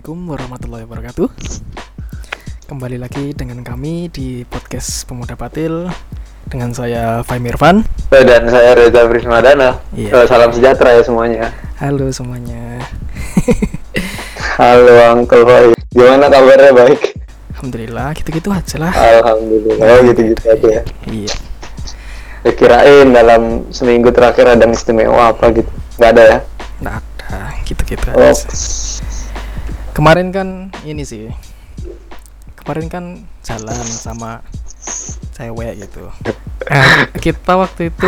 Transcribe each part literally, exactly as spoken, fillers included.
Assalamualaikum warahmatullahi wabarakatuh. Kembali lagi dengan kami di podcast Pemuda Patil. Dengan saya Fai Mirvan. Dan saya Reza Prismadana. yeah. Salam sejahtera ya semuanya. Halo semuanya. Halo Uncle Boy. Gimana kabarnya, baik? Alhamdulillah, gitu-gitu aja lah. Alhamdulillah, oh, gitu-gitu aja ya. Iya. Dikirain dalam seminggu terakhir ada istimewa apa gitu. Gak ada ya? Gak ada, gitu-gitu aja. Oh. Kemarin kan ini sih Kemarin kan jalan sama cewek gitu. Nah, kita waktu itu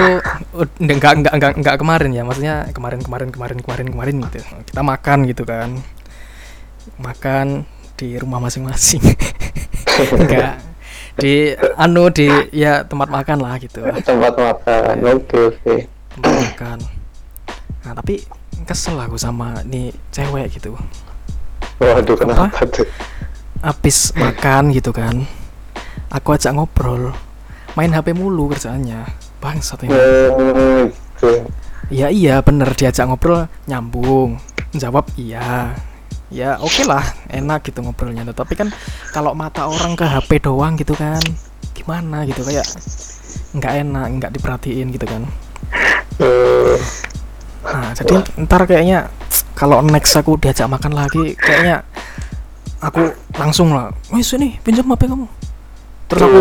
enggak, enggak, enggak, enggak kemarin ya. Maksudnya kemarin, kemarin, kemarin, kemarin, kemarin gitu. Kita makan gitu kan. Makan di rumah masing-masing. Enggak di anu di ya tempat makan lah gitu. Tempat makan. Oke oke. Tempat makan. Nah, tapi kesel aku sama nih cewek gitu. Waduh, kenapa apa tuh? Abis makan gitu kan. Aku ajak ngobrol. Main H P mulu kerjaannya. Bangsat ini. Iya iya bener, diajak ngobrol nyambung. Jawab iya. Ya oke okay lah, enak gitu ngobrolnya. Tapi kan kalau mata orang ke H P doang gitu kan, gimana gitu, kayak nggak enak, nggak diperhatiin gitu kan. Nah jadi ntar kayaknya kalau next aku diajak makan lagi, kayaknya aku langsung lah, wes ini pinjam H P kamu. Terus aku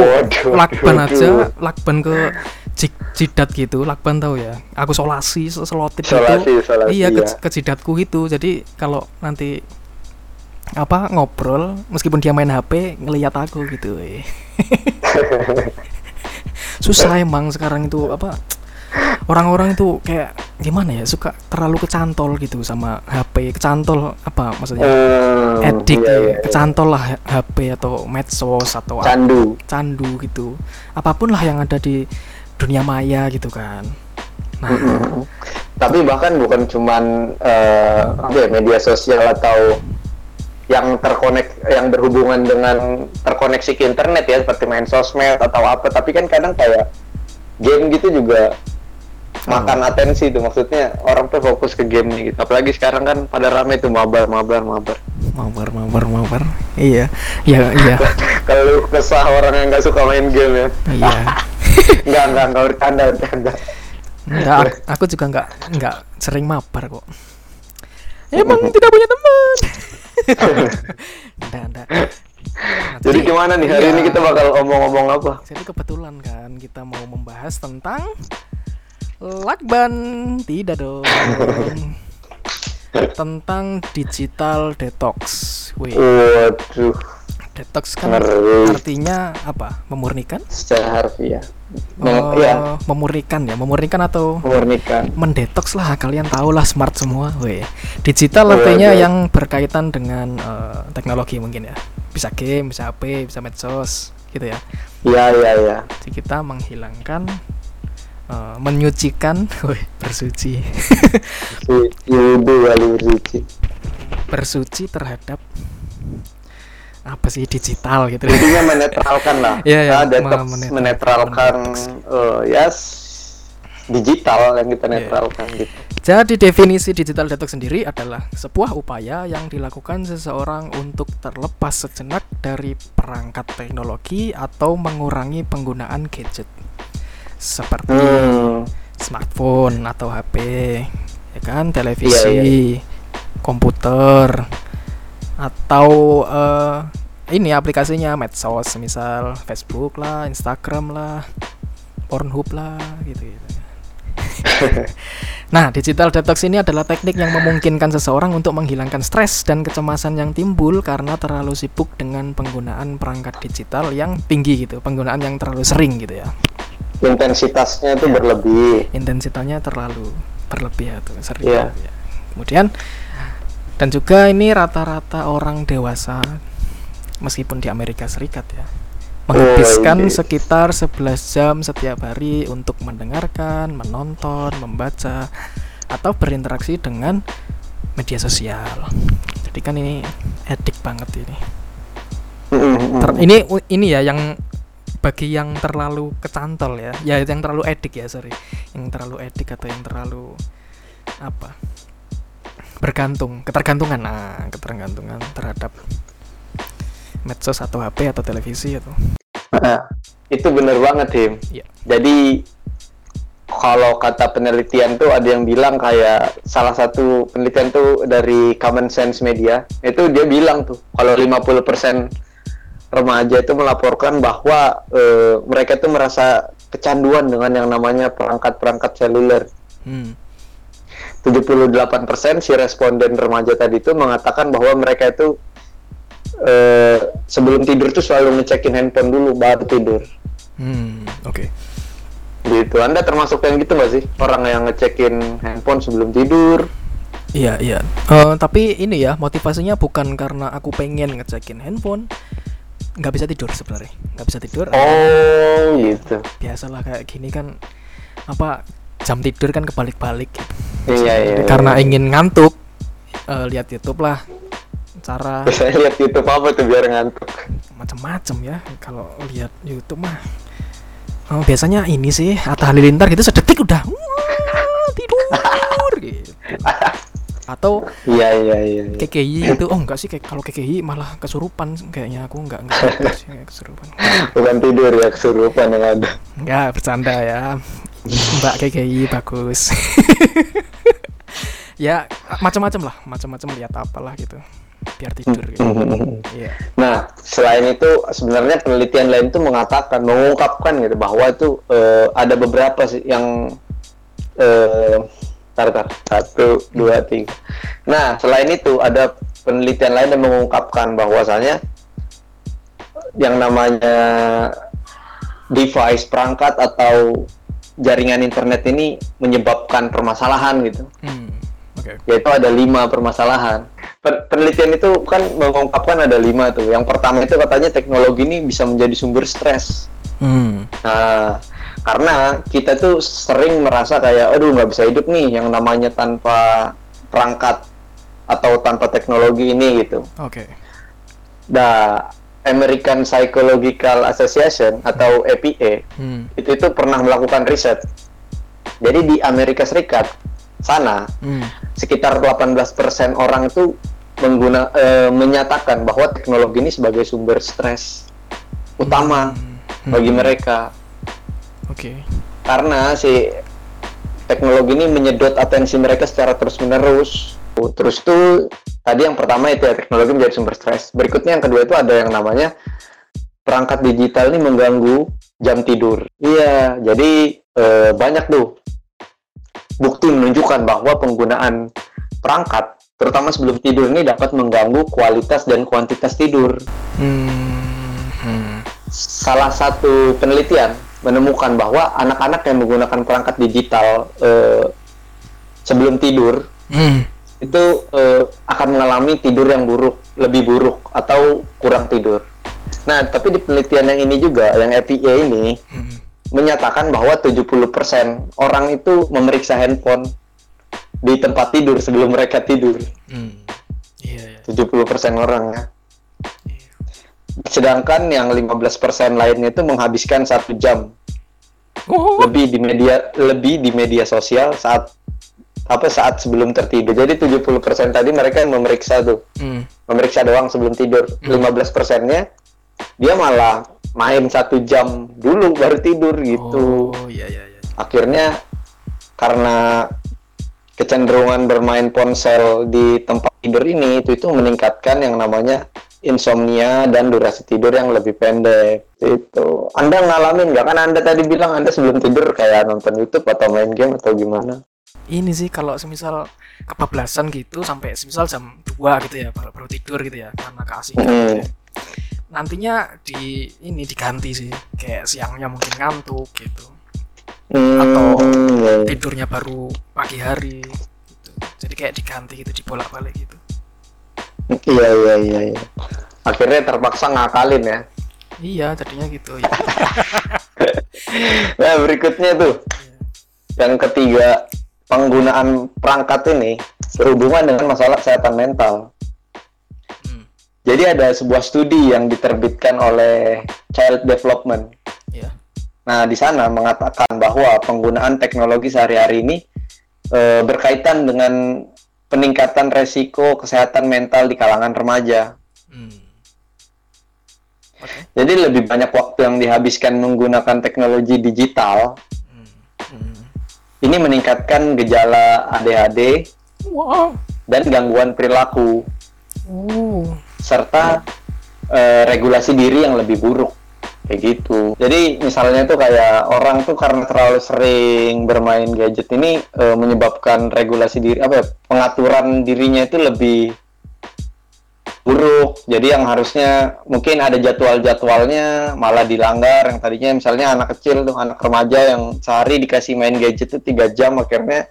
lakban aja, lakban ke jidat gitu, lakban tahu ya. Aku solasi, selotip gitu. Iya ke, ke jidatku gitu. Jadi kalau nanti apa ngobrol meskipun dia main H P ngelihat aku gitu. Susah emang sekarang itu apa orang-orang itu kayak gimana ya, suka terlalu kecantol gitu sama H P. Kecantol apa maksudnya? Hmm, Addict, iya, iya. Kecantol lah H P atau medsos atau candu. Apa, candu gitu. Apapun lah yang ada di dunia maya gitu kan. Nah, mm-hmm. tapi bahkan bukan cuman uh, apa ya, media sosial atau yang terkonek, yang berhubungan dengan terkoneksi ke internet ya, seperti main sosmed atau apa, tapi kan kadang kayak game gitu juga oh. makan atensi itu, maksudnya orang tuh fokus ke gamenya gitu. Apalagi sekarang kan pada rame tuh mabar, mabar, mabar, mabar, mabar, mabar. Iya, ya, iya. Kalau kesah orang yang nggak suka main game ya. Iya. Enggak, enggak, enggak bercanda, bercanda. Enggak, aku juga enggak, enggak sering mabar kok. Emang tidak punya teman. Enggak, enggak. Nah, jadi, jadi gimana nih, hari ya, ini kita bakal omong-omong apa? Jadi kebetulan kan kita mau membahas tentang lakban, tidak dong. Tentang digital detox. Wih. Waduh. Detox kan Ngeri. Artinya apa? Memurnikan? Secara harfiah. Oh, ya. Memurnikan ya, memurnikan atau memurnikan. Mendetoks lah, kalian tahu lah, smart semua. Weh. Digital artinya oh, yang berkaitan dengan uh, teknologi mungkin ya. Bisa game, bisa H P, bisa medsos gitu ya. Iya, iya, iya. Jadi kita menghilangkan uh, menyucikan, weh, bersuci. bersuci. Bersuci terhadap apa sih, digital gitu. Intinya menetralkan lah. Iya, ya, nah, detox menetralkan, menetralkan uh, ya yes, digital yang kita netralkan yeah. gitu. Jadi definisi digital detox sendiri adalah sebuah upaya yang dilakukan seseorang untuk terlepas sejenak dari perangkat teknologi atau mengurangi penggunaan gadget seperti hmm. smartphone atau H P, ya kan, televisi, yeah, yeah, yeah. komputer, atau uh, ini aplikasinya medsos, misal Facebook lah, Instagram lah, Pornhub lah gitu-gitu. Nah, digital detox ini adalah teknik yang memungkinkan seseorang untuk menghilangkan stres dan kecemasan yang timbul karena terlalu sibuk dengan penggunaan perangkat digital yang tinggi gitu, penggunaan yang terlalu sering gitu ya. Intensitasnya itu ya, berlebih. Intensitasnya terlalu berlebih atau sering. Yeah. Ya. Kemudian dan juga ini rata-rata orang dewasa, meskipun di Amerika Serikat ya, menghabiskan sekitar sebelas jam setiap hari untuk mendengarkan, menonton, membaca, atau berinteraksi dengan media sosial. Jadi kan ini edik banget ini. Ter- ini ini ya yang bagi yang terlalu kecantol ya, ya yang terlalu edik ya sorry, yang terlalu edik atau yang terlalu apa? bergantung, ketergantungan, nah, ketergantungan terhadap medsos atau H P atau televisi atau. Nah, itu benar banget, Him. Ya. Jadi kalau kata penelitian tuh ada yang bilang kayak salah satu penelitian tuh dari Common Sense Media, itu dia bilang tuh kalau lima puluh persen remaja itu melaporkan bahwa e, mereka tuh merasa kecanduan dengan yang namanya perangkat-perangkat seluler. Hmm. tujuh puluh delapan persen si responden remaja tadi itu mengatakan bahwa mereka itu e, sebelum tidur tuh selalu ngecekin handphone dulu baru tidur. Hmm, oke. Okay. Gitu. Anda termasuk yang gitu nggak sih? Orang yang ngecekin handphone sebelum tidur? Iya, iya. Uh, tapi ini ya, motivasinya bukan karena aku pengen ngecekin handphone. Nggak bisa tidur sebenarnya. Nggak bisa tidur. Oh, gitu. Biasalah kayak gini kan, apa, jam tidur kan kebalik-balik. Gitu. Iya, iya, iya. Karena ingin ngantuk, uh, lihat YouTube lah. Cara. Saya lihat YouTube apa tuh biar ngantuk? Macam-macam ya. Kalau lihat YouTube mah. Oh, biasanya ini sih Atta Halilintar gitu sedetik udah tidur gitu. Atau iya iya iya. K K I itu oh enggak sih, kalau K K I malah kesurupan kayaknya, aku enggak enggak kayak kesurupan. Bukan tidur ya, kesurupan yang ada. Enggak, bercanda ya. Mbak K K I bagus. Ya, macam-macam lah, macam-macam lihat apalah gitu. Biar tidur gitu. Yeah. Nah, selain itu sebenarnya penelitian lain itu mengatakan, mengungkapkan gitu bahwa itu uh, ada beberapa sih yang eh uh, satu, dua, tiga. Nah, selain itu ada penelitian lain yang mengungkapkan bahwasanya yang namanya device, perangkat atau jaringan internet ini menyebabkan permasalahan gitu. Hmm. Okay. Yaitu ada lima permasalahan. Penelitian itu kan mengungkapkan ada lima tuh. Yang pertama itu katanya teknologi ini bisa menjadi sumber stres. Hmm. Nah, karena kita tuh sering merasa kayak, aduh nggak bisa hidup nih yang namanya tanpa perangkat atau tanpa teknologi ini gitu. Oke. Okay. Nah, American Psychological Association atau A P A hmm. itu itu pernah melakukan riset. Jadi di Amerika Serikat sana hmm. sekitar delapan belas persen orang itu mengguna, e, menyatakan bahwa teknologi ini sebagai sumber stres utama hmm. Hmm. bagi mereka. Oke. Okay. Karena si teknologi ini menyedot atensi mereka secara terus-menerus. Terus tuh tadi yang pertama itu ya, teknologi menjadi sumber stres. Berikutnya yang kedua itu ada yang namanya perangkat digital ini mengganggu jam tidur. Iya, jadi e, banyak tuh bukti menunjukkan bahwa penggunaan perangkat, terutama sebelum tidur ini dapat mengganggu kualitas dan kuantitas tidur. Hmm. Hmm. Salah satu penelitian menemukan bahwa anak-anak yang menggunakan perangkat digital eh, sebelum tidur hmm. itu eh, akan mengalami tidur yang buruk, lebih buruk atau kurang tidur. Nah, tapi di penelitian yang ini juga, yang A P A ini. Hmm. menyatakan bahwa tujuh puluh persen orang itu memeriksa handphone di tempat tidur sebelum mereka tidur. Hmm. Yeah, yeah. tujuh puluh persen orang ya. Yeah. Sedangkan yang lima belas persen lainnya itu menghabiskan satu jam uhuh. lebih di media lebih di media sosial saat apa saat sebelum tertidur. Jadi tujuh puluh persen tadi mereka yang memeriksa tuh. Mm. Memeriksa doang sebelum tidur. Mm. lima belas persen-nya dia malah main satu jam dulu baru tidur gitu. Oh, iya, iya, iya. Akhirnya karena kecenderungan bermain ponsel di tempat tidur ini itu itu meningkatkan yang namanya insomnia dan durasi tidur yang lebih pendek. Itu Anda ngalamin nggak? Kan Anda tadi bilang Anda sebelum tidur kayak nonton YouTube atau main game atau gimana? Ini sih kalau semisal kebablasan gitu sampai semisal jam dua gitu ya baru, baru tidur gitu ya karena keasikan hmm. gitu ya. Nantinya di ini diganti sih kayak siangnya mungkin ngantuk gitu hmm, atau yeah. tidurnya baru pagi hari gitu. Jadi kayak diganti gitu, dibolak-balik gitu. Iya iya iya iya. Akhirnya terpaksa ngakalin ya. Iya, jadinya gitu ya. Nah, berikutnya tuh yeah. yang ketiga, penggunaan perangkat ini berhubungan dengan masalah kesehatan mental. Jadi ada sebuah studi yang diterbitkan oleh Child Development. Yeah. Nah, di sana mengatakan bahwa penggunaan teknologi sehari-hari ini e, berkaitan dengan peningkatan resiko kesehatan mental di kalangan remaja. Hmm. Okay. Jadi lebih banyak waktu yang dihabiskan menggunakan teknologi digital. Hmm. Hmm. Ini meningkatkan gejala A D H D wow. dan gangguan perilaku, uh. serta uh. Eh, regulasi diri yang lebih buruk, kayak gitu. Jadi misalnya tuh kayak orang tuh karena terlalu sering bermain gadget ini eh, menyebabkan regulasi diri apa ya, pengaturan dirinya itu lebih buruk. Jadi yang harusnya mungkin ada jadwal-jadwalnya malah dilanggar. Yang tadinya misalnya anak kecil tuh, anak remaja yang sehari dikasih main gadget tuh tiga jam, akhirnya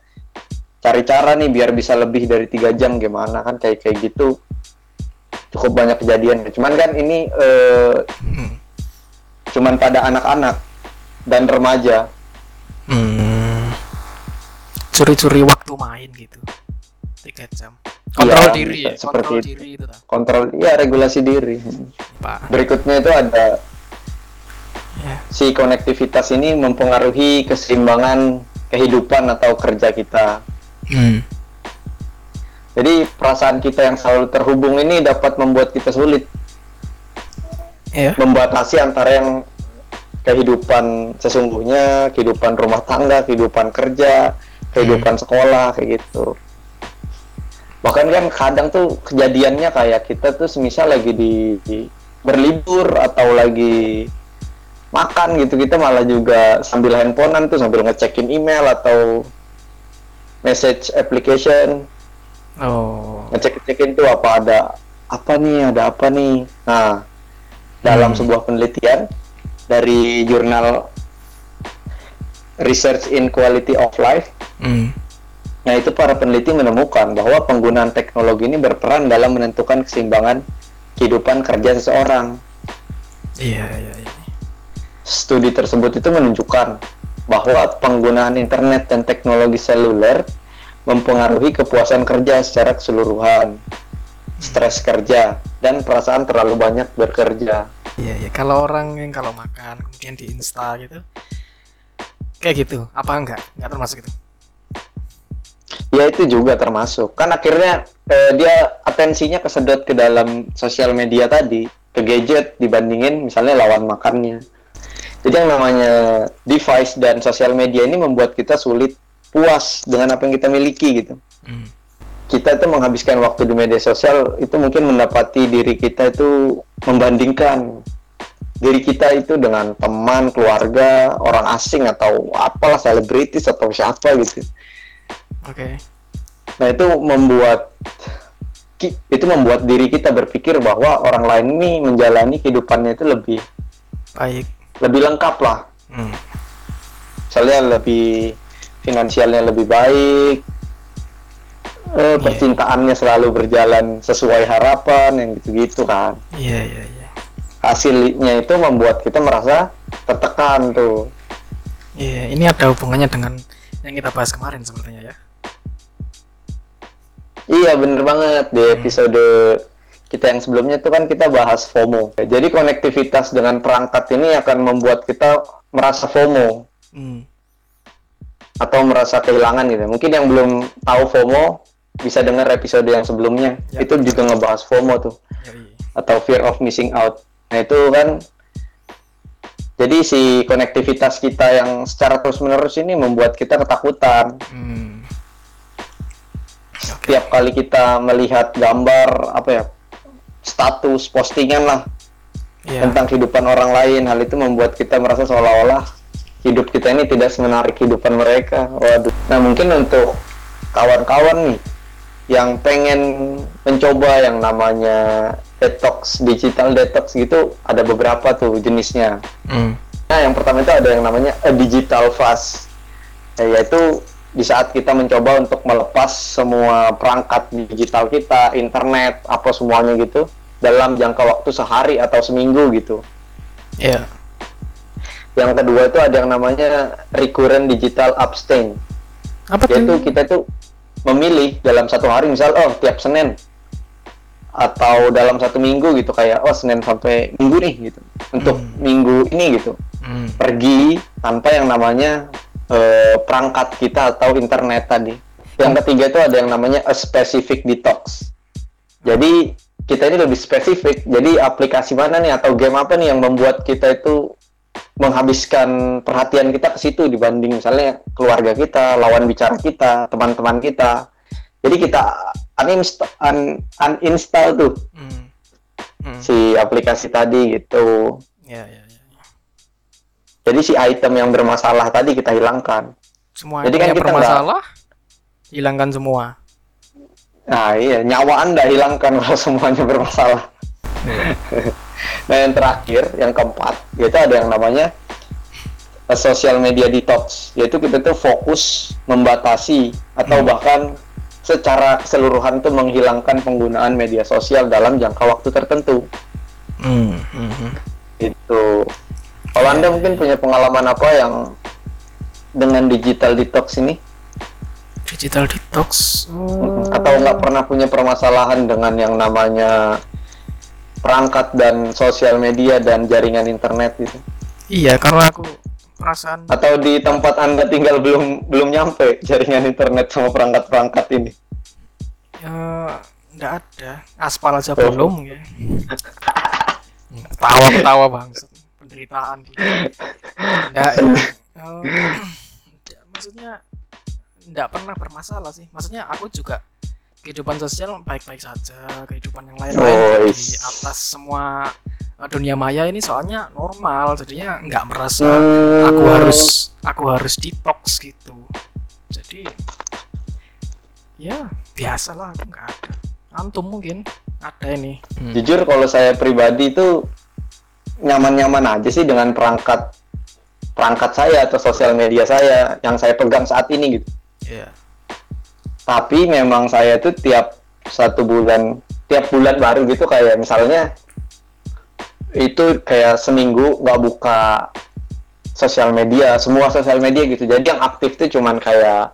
cari cara nih biar bisa lebih dari tiga jam gimana, kan kayak kayak gitu. Cukup banyak kejadian. Cuman kan ini eh, cuman pada anak-anak dan remaja. Hmm. Curi-curi waktu main gitu. tiga jam. Kontrol ya, diri ya? Seperti kontrol diri itu. Kontrol, ya regulasi diri. Pak. Berikutnya itu ada ya. Si konektivitas ini mempengaruhi keseimbangan kehidupan atau kerja kita. Hmm. Jadi perasaan kita yang selalu terhubung ini dapat membuat kita sulit ya. Membatasi antara yang kehidupan sesungguhnya, kehidupan rumah tangga, kehidupan kerja, kehidupan hmm. sekolah, kayak gitu. Bahkan kan kadang tuh kejadiannya kayak kita tuh semisal lagi di, di berlibur atau lagi makan gitu, kita malah juga sambil handphonean tuh, sambil ngecekin email atau message application. Oh. Ngecek-ngecekin tuh apa ada apa nih, ada apa nih. Nah, dalam hmm. sebuah penelitian dari jurnal Research in Quality of Life. Hmm. Nah, itu para peneliti menemukan bahwa penggunaan teknologi ini berperan dalam menentukan keseimbangan kehidupan kerja seseorang. Iya, iya, iya. Studi tersebut itu menunjukkan bahwa penggunaan internet dan teknologi seluler mempengaruhi kepuasan kerja secara keseluruhan, stres kerja, dan perasaan terlalu banyak bekerja. Iya, iya. Kalau orang yang kalau makan kemudian di Insta gitu, kayak gitu, apa enggak? Enggak termasuk itu? Ya itu juga termasuk, kan akhirnya eh, dia atensinya kesedot ke dalam sosial media tadi, ke gadget dibandingin misalnya lawan makannya. Jadi yang namanya device dan sosial media ini membuat kita sulit puas dengan apa yang kita miliki gitu. Hmm. Kita itu menghabiskan waktu di media sosial itu mungkin mendapati diri kita itu membandingkan diri kita itu dengan teman, keluarga, orang asing atau apalah selebritis atau siapa gitu. Oke. Okay. Nah itu membuat itu membuat diri kita berpikir bahwa orang lain ini menjalani kehidupannya itu lebih baik, lebih lengkap lah. Hmm. Misalnya lebih finansialnya lebih baik, eh, yeah. percintaannya selalu berjalan sesuai harapan yang gitu-gitu kan. Iya yeah, iya yeah, iya. Yeah. Hasilnya itu membuat kita merasa tertekan tuh. Iya yeah, ini ada hubungannya dengan yang kita bahas kemarin sepertinya ya. Iya bener banget, di episode kita yang sebelumnya itu kan kita bahas FOMO. Jadi konektivitas dengan perangkat ini akan membuat kita merasa FOMO hmm. atau merasa kehilangan gitu. Mungkin yang belum tahu FOMO bisa dengar episode yang sebelumnya ya. Itu juga ngebahas FOMO tuh ya, iya. Atau fear of missing out. Nah itu kan, jadi si konektivitas kita yang secara terus-menerus ini membuat kita ketakutan. Hmm. Setiap okay. kali kita melihat gambar apa ya, status postingan lah yeah. tentang kehidupan orang lain, hal itu membuat kita merasa seolah-olah hidup kita ini tidak semenarik kehidupan mereka. Waduh. Nah mungkin untuk kawan-kawan nih yang pengen mencoba yang namanya detox, digital detox gitu, ada beberapa tuh jenisnya. Mm. Nah yang pertama itu ada yang namanya a digital fast, yaitu di saat kita mencoba untuk melepas semua perangkat digital kita, internet, apa semuanya gitu, dalam jangka waktu sehari atau seminggu gitu. Iya. Yeah. Yang kedua itu ada yang namanya recurrent digital abstain. Apa itu? Yaitu kita tuh memilih dalam satu hari, misal oh tiap Senin atau dalam satu minggu gitu, kayak oh Senin sampai Minggu nih gitu, untuk mm. minggu ini gitu, mm. pergi tanpa yang namanya perangkat kita atau internet tadi. Yang ketiga itu ada yang namanya a specific detox. Jadi kita ini lebih spesifik. Jadi aplikasi mana nih atau game apa nih yang membuat kita itu menghabiskan perhatian kita ke situ dibanding misalnya keluarga kita, lawan bicara kita, teman-teman kita. Jadi kita uninstall, un- uninstall tuh hmm. Hmm. si aplikasi tadi gitu. Ya, ya, ya. Jadi si item yang bermasalah tadi kita hilangkan. Semua jadi kan yang kita bermasalah enggak... hilangkan semua. Nah iya, nyawa Anda hilangkan kalau semuanya bermasalah. Hmm. Nah yang terakhir, yang keempat, yaitu ada yang namanya social media detox, yaitu kita tuh fokus membatasi atau hmm. bahkan secara keseluruhan tuh menghilangkan penggunaan media sosial dalam jangka waktu tertentu. hmm. Hmm. Itu kalau Anda mungkin punya pengalaman apa yang dengan digital detox ini? Digital detox? Hmm. Atau nggak pernah punya permasalahan dengan yang namanya perangkat dan sosial media dan jaringan internet gitu? Iya, karena aku perasaan. Atau di tempat Anda tinggal belum belum nyampe jaringan internet sama perangkat-perangkat ini? Ya, nggak ada. Aspal aja so. belum ya. Tawa-tawa bangsa, penderitaan gitu. Nggak, ya. Oh, ya, maksudnya nggak pernah bermasalah sih. Maksudnya aku juga kehidupan sosial baik-baik saja, kehidupan yang lain-lain oh, di atas semua dunia maya ini soalnya normal, jadinya nggak merasa aku harus aku harus detox gitu. Jadi ya biasalah, aku nggak ada. Antum mungkin ada ini. Hmm. Jujur kalau saya pribadi itu nyaman-nyaman aja sih dengan perangkat perangkat saya atau sosial media saya yang saya pegang saat ini gitu. Iya. Yeah. Tapi memang saya tuh tiap satu bulan, tiap bulan baru gitu kayak misalnya itu kayak seminggu nggak buka sosial media, semua sosial media gitu. Jadi yang aktif tuh cuman kayak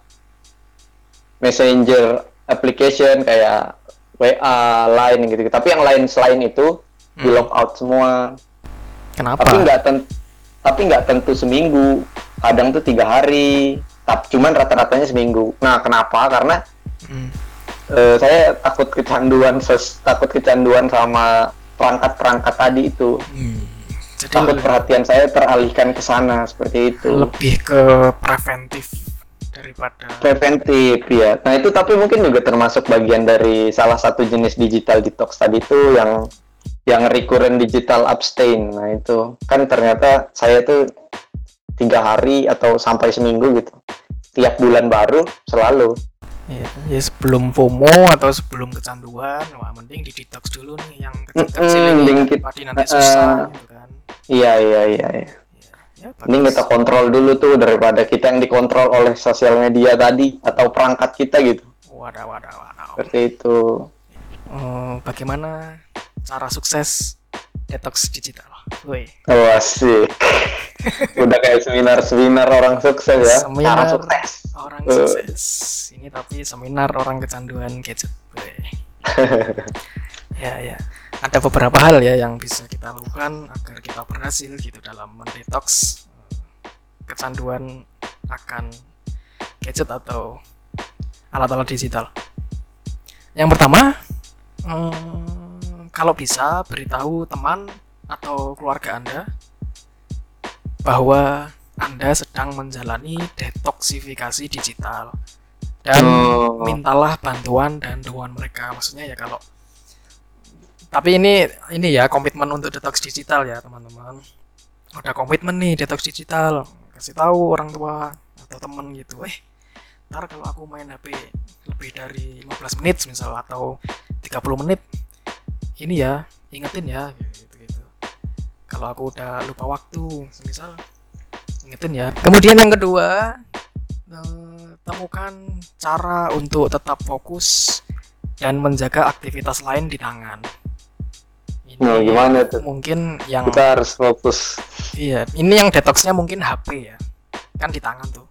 messenger application kayak W A, Line gitu. Tapi yang lain selain itu hmm. di lock out semua. Kenapa? Tapi nggak tentu, tapi nggak tentu seminggu. Kadang tuh tiga hari. Tapi cuman rata-ratanya seminggu. Nah, kenapa? Karena hmm. uh, saya takut kecanduan, ses, takut kecanduan sama perangkat-perangkat tadi itu. Hmm. Jadi takut perhatian saya teralihkan ke sana seperti itu. Lebih ke preventif daripada preventif ya. Nah, itu tapi mungkin juga termasuk bagian dari salah satu jenis digital detox tadi itu yang yang recurrent digital abstain. Nah, itu kan ternyata saya tuh tiga hari atau sampai seminggu gitu tiap bulan baru selalu ya, ya sebelum FOMO atau sebelum kecanduan. Wah, mending di detox dulu nih yang kecil-kecil mm, ini daripada nanti uh, susah gitu kan. Iya iya iya ya, ya, mending kita kontrol dulu tuh daripada kita yang dikontrol oleh sosial media tadi atau perangkat kita gitu. Wadah wadah wadah seperti itu. Hmm, bagaimana cara sukses detox digital? Woi. Oh, asik. Udah kayak seminar-seminar orang sukses ya. Seminar orang sukses. Orang sukses. Uh. Ini tapi seminar orang kecanduan gadget. Ya, ya. Ada beberapa hal ya yang bisa kita lakukan agar kita berhasil gitu dalam mendetoks kecanduan akan gadget atau alat-alat digital. Yang pertama, hmm, kalau bisa beritahu teman atau keluarga Anda bahwa Anda sedang menjalani detoksifikasi digital dan oh. mintalah bantuan dan dukungan mereka. Maksudnya ya kalau tapi ini ini ya komitmen untuk detox digital ya teman-teman. Udah komitmen nih detox digital, kasih tahu orang tua atau teman gitu. Eh, ntar kalau aku main H P lebih dari lima belas menit misal atau tiga puluh menit ini ya, ingetin ya. Kalau aku udah lupa waktu, misal ingetin ya. Kemudian yang kedua, temukan cara untuk tetap fokus dan menjaga aktivitas lain di tangan. Ini nah, gimana tuh? Mungkin yang kita harus fokus. Iya, ini yang detoxnya mungkin H P ya, kan di tangan tuh.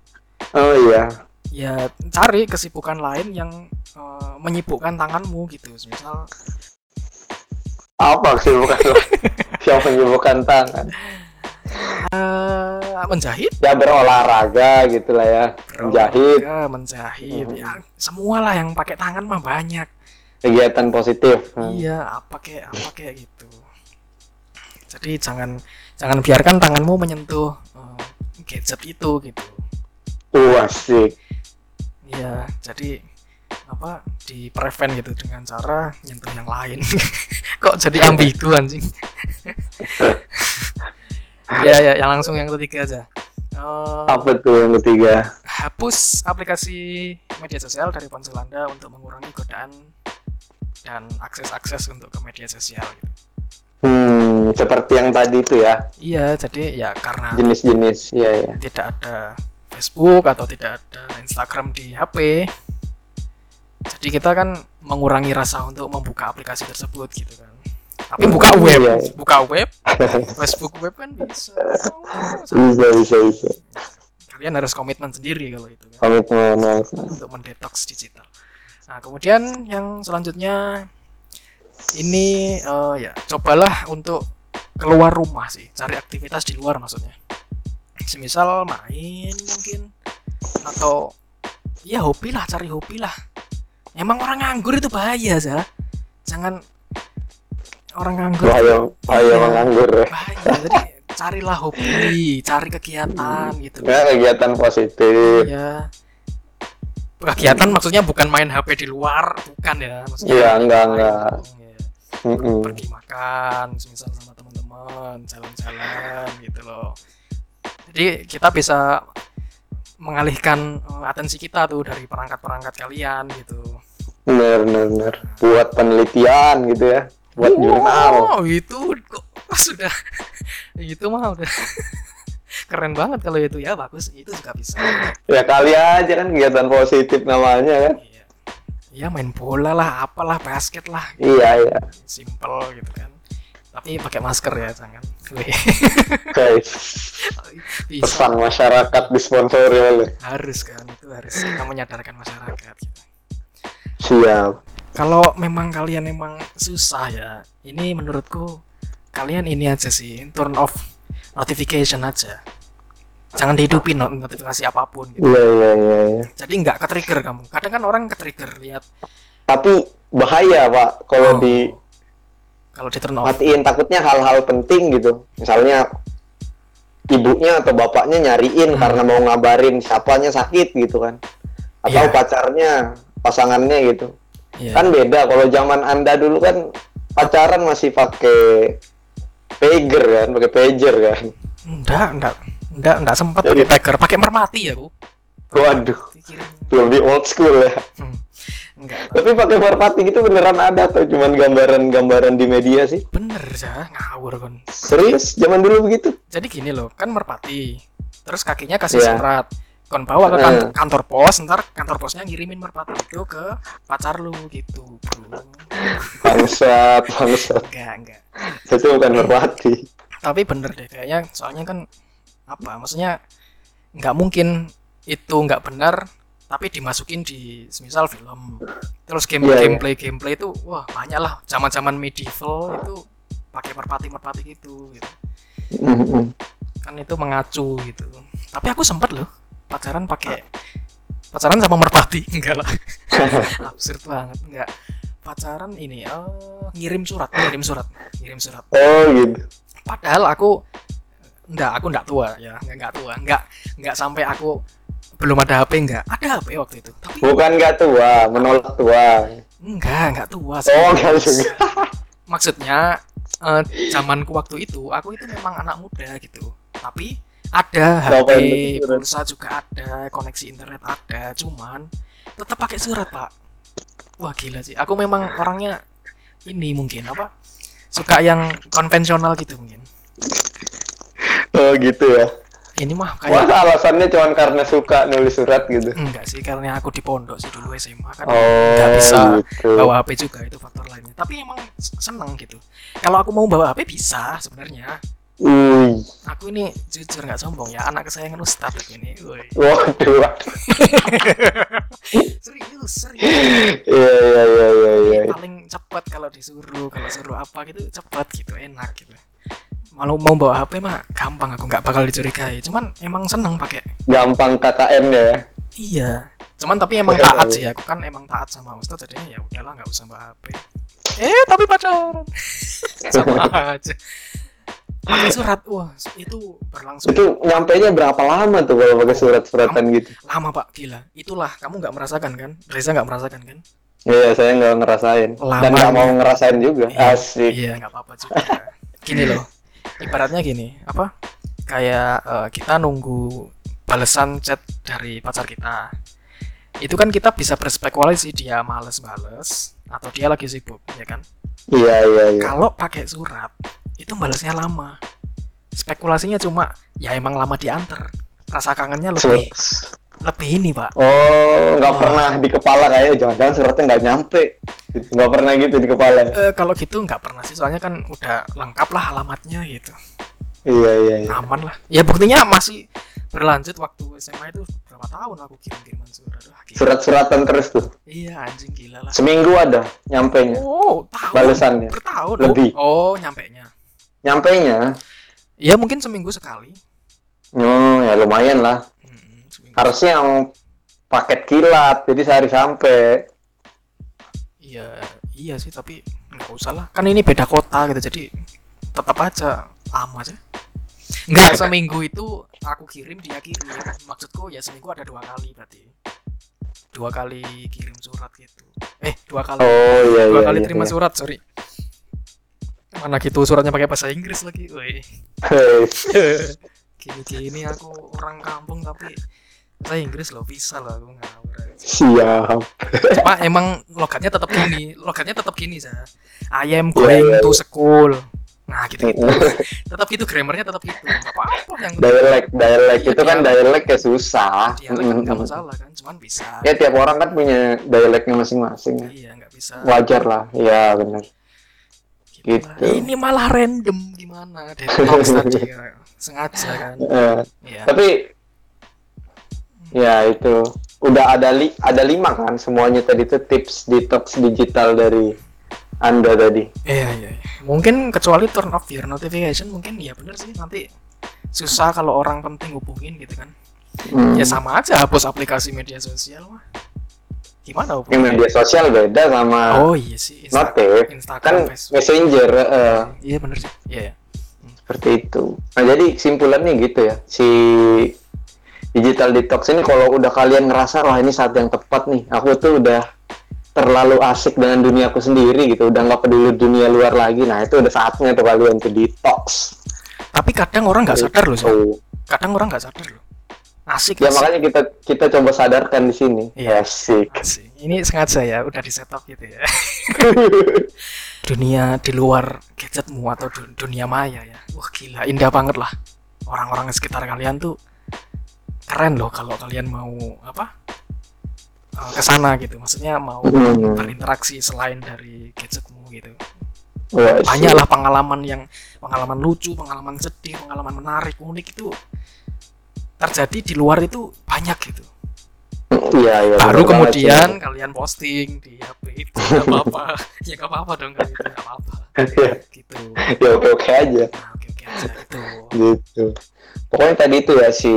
Oh iya. Ya cari kesibukan lain yang uh, menyibukkan tanganmu gitu, misal. Apa sih bukan? Siapa menyibukkan tangan? uh, menjahit ya, berolahraga gitulah ya, menjahit menjahit hmm. ya, semualah yang pakai tangan mah banyak kegiatan positif. hmm. Iya, apa kayak apa kayak gitu. Jadi jangan jangan biarkan tanganmu menyentuh uh, gadget itu gitu. Wah, sih. Iya, jadi apa di prevent gitu dengan cara nyentuh yang lain. Kok jadi ambigu anjing. Ya ya, yang langsung yang ketiga aja. Uh, apa tuh yang ketiga? Hapus aplikasi media sosial dari ponsel Anda untuk mengurangi godaan dan akses-akses untuk ke media sosial gitu. Hmm, seperti yang tadi itu ya. Iya, jadi ya karena jenis-jenis ya ya. Tidak ada Facebook atau tidak ada Instagram di H P. Jadi kita kan mengurangi rasa untuk membuka aplikasi tersebut gitu kan. Tapi buka web, iya, iya. buka web, Facebook web kan bisa. Bisa, bisa, bisa. Kalian harus komitmen sendiri kalau itu kan. Komitmen untuk mendetoks digital. Nah, kemudian yang selanjutnya ini uh, ya cobalah untuk keluar rumah sih, cari aktivitas di luar maksudnya. Semisal main mungkin atau ya hobi lah, cari hobi lah. Emang orang nganggur itu bahaya sih. Jangan orang nganggur. Bahaya, bahaya orang nganggur. Bahaya. Jadi carilah hobi, cari kegiatan gitu. Ya, kegiatan positif. Ya. Kegiatan maksudnya bukan main H P di luar, bukan ya maksudnya. Iya, enggak, enggak. Heeh. Pergi makan, misal sama teman-teman, jalan-jalan gitu loh. Jadi kita bisa mengalihkan atensi kita tuh dari perangkat-perangkat kalian gitu. Benar, benar, benar. Buat penelitian gitu ya, buat oh, jurnal. Oh, itu kok sudah itu mah udah keren banget kalau itu ya, bagus, itu juga bisa. Ya kali aja kan kegiatan positif namanya kan. Iya. Ya main bola lah, apalah basket lah. Gitu. Iya, iya. Simple gitu kan. Tapi pakai masker ya, jangan. Guys. Pesan masyarakat disponsori oleh. Harus kan, itu harus kita menyadarkan masyarakat gitu. Siap. Kalau memang kalian emang susah ya, ini menurutku kalian ini aja sih, turn off notification aja, jangan dihidupin notifikasi apapun gitu. Iya iya iya. Jadi nggak ketrigger kamu. Kadang kan orang ketrigger lihat. Tapi bahaya pak kalau oh. di kalau di turn off. Matiin, takutnya hal-hal penting gitu. Misalnya ibunya atau bapaknya nyariin hmm. karena mau ngabarin siapanya sakit gitu kan. Atau yeah. pacarnya, pasangannya gitu. Yeah. Kan beda kalau zaman Anda dulu kan pacaran masih pakai pager kan, pakai pager kan? Enggak, enggak, enggak, enggak sempat pakai pager, pakai merpati ya bu. Waduh, lebih old school ya. Hmm, enggak. Tapi pakai merpati itu beneran ada atau cuman gambaran-gambaran di media sih? Bener ya, ngawur kan. Serius, zaman dulu begitu. Jadi gini loh, kan merpati, terus kakinya kasih yeah. serat, kon bawa ke kantor, kantor pos, ntar kantor posnya ngirimin merpati itu ke pacar lu gitu, bro. Bangsat, bangsat. Enggak, enggak. Itu bukan merpati. Tapi bener deh, kayaknya soalnya kan apa? Maksudnya nggak mungkin itu nggak benar, tapi dimasukin di misal film, terus game yeah, gameplay yeah. gameplay itu, wah banyak lah. Zaman-zaman medieval itu pakai merpati-merpati gitu, gitu. Mm-hmm. Kan itu mengacu gitu. Tapi aku sempet loh pacaran pakai pacaran sama merpati, enggak lah. Absurd banget, enggak. Pacaran ini oh, ngirim surat ngirim surat ngirim surat oh gitu. Padahal aku enggak aku enggak tua ya enggak, enggak tua enggak enggak sampai aku belum ada H P, enggak ada H P waktu itu. Tapi bukan enggak tua menolak tua enggak enggak tua sih. Oh enggak juga. Maksudnya eh, zamanku waktu itu aku itu memang anak muda gitu, tapi ada H P, pulsa juga ada, koneksi internet ada, cuman tetap pakai surat pak. Wah gila sih, aku memang orangnya ini mungkin apa suka yang konvensional gitu mungkin. Oh gitu ya. Ini mah kayak. Masa alasannya cuma karena suka nulis surat gitu? Enggak sih, karena aku di pondok sih dulu S M A kan, oh, nggak bisa gitu. Bawa H P juga, itu faktor lainnya. Tapi emang seneng gitu. Kalau aku mau bawa H P bisa sebenarnya. Mm. Aku ini jujur nggak sombong ya, anak kesayangan Ustadz ini. Waduh. serius serius. Iya iya iya iya. Paling cepat kalau disuruh, kalau suruh apa gitu cepat gitu, enak gitu. mau mau bawa H P mah gampang, aku nggak bakal dicurigai. Cuman emang seneng pakai. Gampang K K M ya. Iya. Cuman tapi emang K K M. Taat sih, aku kan emang taat sama Ustaz, jadinya ya udahlah nggak usah bawa H P. Eh tapi pacaran sama aja. Pakai surat, wah itu berlangsung. Itu nyampainya berapa lama tuh kalau pakai surat-suratan lama, gitu? Lama pak, gila. Itulah kamu nggak merasakan kan? Reza nggak merasakan kan? Iya, saya nggak ngerasain. Lama, dan nggak mau ngerasain juga. Iya, asik. Iya, nggak apa-apa juga. Gini loh, ibaratnya gini, apa? Kayak uh, kita nunggu balesan chat dari pacar kita. Itu kan kita bisa berspekulasi dia males bales atau dia lagi sibuk, ya kan? Iya iya. iya. Kalau pakai surat itu balasnya lama, spekulasinya cuma ya emang lama diantar, rasa kangennya lebih Surat. lebih ini pak. Oh nggak oh. pernah di kepala kayak jangan-jangan suratnya nggak nyampe, nggak pernah gitu di kepala. E, kalau gitu nggak pernah sih, soalnya kan udah lengkap lah alamatnya gitu. Iya iya. iya. Aman lah. Ya buktinya masih berlanjut waktu S M A itu berapa tahun aku kirim-kiriman surat lagi. Surat-suratan terus tuh. Iya anjing gila lah. Seminggu ada nyampenya. Oh tahun. Balasannya. Bertahun. Lebih. Oh, oh nyampenya. Nyampenya? Ya mungkin seminggu sekali. Oh ya lumayan lah. Hmm, harusnya yang paket kilat, jadi sehari sampai. Iya iya sih tapi nggak usah lah. Kan ini beda kota gitu jadi tetap aja lama aja. Nggak seminggu itu aku kirim dia kirim. Maksudku ya seminggu ada dua kali berarti. Dua kali kirim surat gitu. Eh dua kali. Oh, iya, dua iya, kali iya, terima iya. surat sorry. Mana gitu suratnya pakai bahasa Inggris lagi, woi. Gini-gini aku orang kampung tapi bahasa Inggris loh bisa loh aku ngawur aja. Siap. Cuma emang logatnya tetap gini, logatnya tetap gini saja. I am going yeah, to school. Nah gitu gitu. Tetap gitu grammarnya tetap gitu. Enggak apa-apa yang dialek, dialek itu kan dialek ya susah. Dialek kan enggak masalah kan, cuman bisa. Ya tiap orang kan punya dialeknya masing-masing. Iya, enggak bisa. Wajar lah. Iya, benar. Gitu. Ini malah random gimana deh tadi sengaja kan eh, ya. Tapi ya itu udah ada li- ada lima kan semuanya tadi itu tips detox digital dari Anda tadi iya iya ya. Mungkin kecuali turn off your notification mungkin ya benar sih nanti susah kalau orang penting hubungin gitu kan hmm. Ya sama aja hapus aplikasi media sosial mah gimana hubungannya? Media sosial beda sama oh iya sih Insta- notif Instagram, kan Facebook. Messenger uh, iya benar sih iya yeah. Seperti itu. Nah jadi kesimpulannya gitu ya si digital detox ini kalau udah kalian ngerasa wah ini saat yang tepat nih aku tuh udah terlalu asik dengan dunia aku sendiri gitu udah nggak peduli dunia luar lagi nah itu udah saatnya tuh kalian tuh detox. Tapi kadang orang nggak sadar loh so. Kadang orang nggak sadar loh asik ya asik. Makanya kita kita coba sadarkan di sini ya, asik. asik ini sengaja ya udah di set up gitu ya dunia di luar gadgetmu atau dunia maya ya wah gila indah banget lah orang-orang di sekitar kalian tuh keren loh kalau kalian mau apa kesana gitu maksudnya mau hmm. berinteraksi selain dari gadgetmu gitu banyaklah pengalaman yang pengalaman lucu pengalaman sedih pengalaman menarik unik itu terjadi di luar itu banyak gitu. Iya, iya. Baru kemudian kalian posting di H P itu enggak apa-apa. Ya enggak apa-apa dong kalau itu enggak apa-apa. Gitu. Ya oke-oke aja. Nah, oke-oke aja gitu. Gitu. Pokoknya tadi itu ya si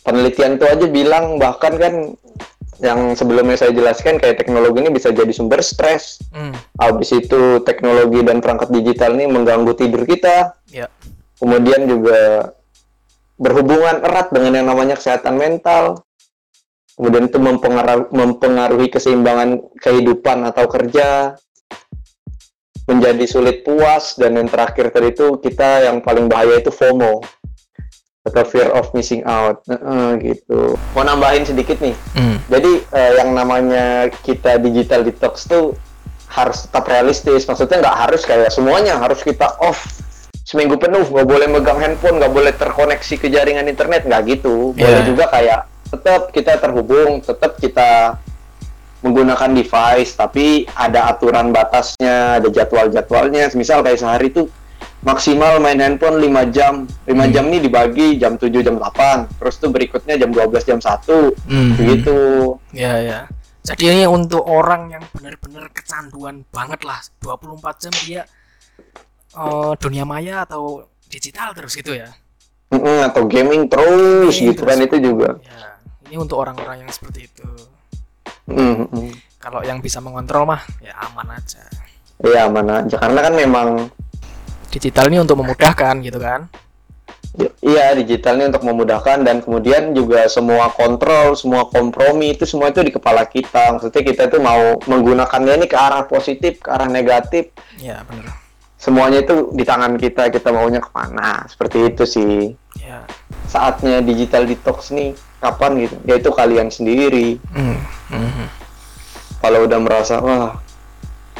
penelitian tuh aja bilang bahkan kan yang sebelumnya saya jelaskan kayak teknologi ini bisa jadi sumber stres. Hmm. Habis itu teknologi dan perangkat digital ini mengganggu tidur kita. Iya. Kemudian juga berhubungan erat dengan yang namanya kesehatan mental, kemudian itu mempengaruhi, mempengaruhi keseimbangan kehidupan atau kerja, menjadi sulit puas, dan yang terakhir tadi itu kita yang paling bahaya itu FOMO atau fear of missing out, uh, gitu. Mau nambahin sedikit nih, mm. jadi uh, yang namanya kita digital detox tuh harus tetap realistis, maksudnya nggak harus kayak semuanya harus kita off. Seminggu penuh, nggak boleh megang handphone, nggak boleh terkoneksi ke jaringan internet, nggak gitu. Boleh yeah. juga kayak tetap kita terhubung, tetap kita menggunakan device, tapi ada aturan batasnya, ada jadwal-jadwalnya. Misal kayak sehari tuh maksimal main handphone lima jam. lima jam ini dibagi jam tujuh, jam delapan. Terus tuh berikutnya jam dua belas, jam satu. Mm-hmm. Begitu. Iya, yeah, ya. Yeah. Jadi ini untuk orang yang benar-benar kecanduan banget lah. dua puluh empat jam dia... Uh, dunia maya atau digital terus gitu ya. Mm-mm, atau gaming terus gaming gitu terus. Kan itu juga. Ya, ini untuk orang-orang yang seperti itu. Mm-hmm. Kalau yang bisa mengontrol mah ya aman aja. Iya aman aja karena kan memang digital ini untuk memudahkan gitu kan. Iya, digital ini untuk memudahkan dan kemudian juga semua kontrol, semua kompromi itu semua itu di kepala kita. Maksudnya kita itu mau menggunakannya ini ke arah positif, ke arah negatif. Iya, benar. Semuanya itu di tangan kita, kita maunya kemana. Seperti itu sih. Iya. Saatnya digital detox nih kapan gitu? Ya itu kalian sendiri. Mm. Mm-hmm. Kalau udah merasa wah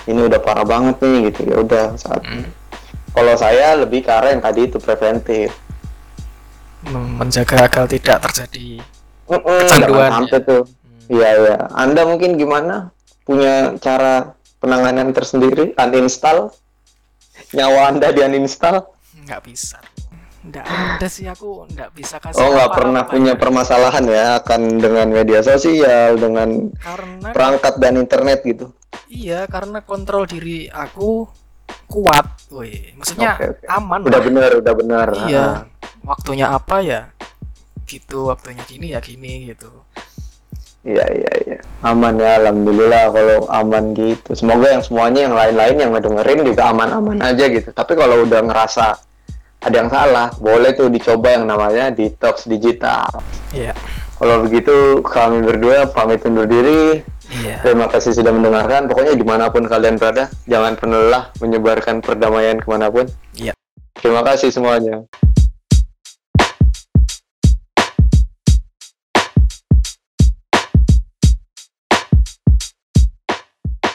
ini udah parah banget nih gitu ya udah saatnya. Mm. Kalau saya lebih ke arah yang tadi itu preventif. Menjaga agar tidak terjadi kecanduan sampai ya. Tuh. Iya hmm. ya. Anda mungkin gimana? Punya cara penanganan tersendiri? Uninstall? Nyawa Anda di uninstall? Enggak bisa. Enggak ada sih aku enggak bisa kasih. Oh, enggak pernah punya ya. Permasalahan ya akan dengan media sosial, dengan karena perangkat dan internet gitu. Iya, karena kontrol diri aku kuat. Woi, maksudnya okay, okay. aman. Udah benar, udah benar. Iya. Ah. Waktunya apa ya gitu, waktunya gini ya gini gitu. Iya iya iya aman ya, alhamdulillah kalau aman gitu. Semoga yang semuanya yang lain-lain yang ngedengerin juga aman-aman aja gitu. Tapi kalau udah ngerasa ada yang salah boleh tuh dicoba yang namanya detox digital. Iya. Kalau begitu kami berdua pamit undur diri. Iya. Terima kasih sudah mendengarkan. Pokoknya dimanapun kalian berada jangan pernah lelah menyebarkan perdamaian kemanapun. Iya. Terima kasih semuanya.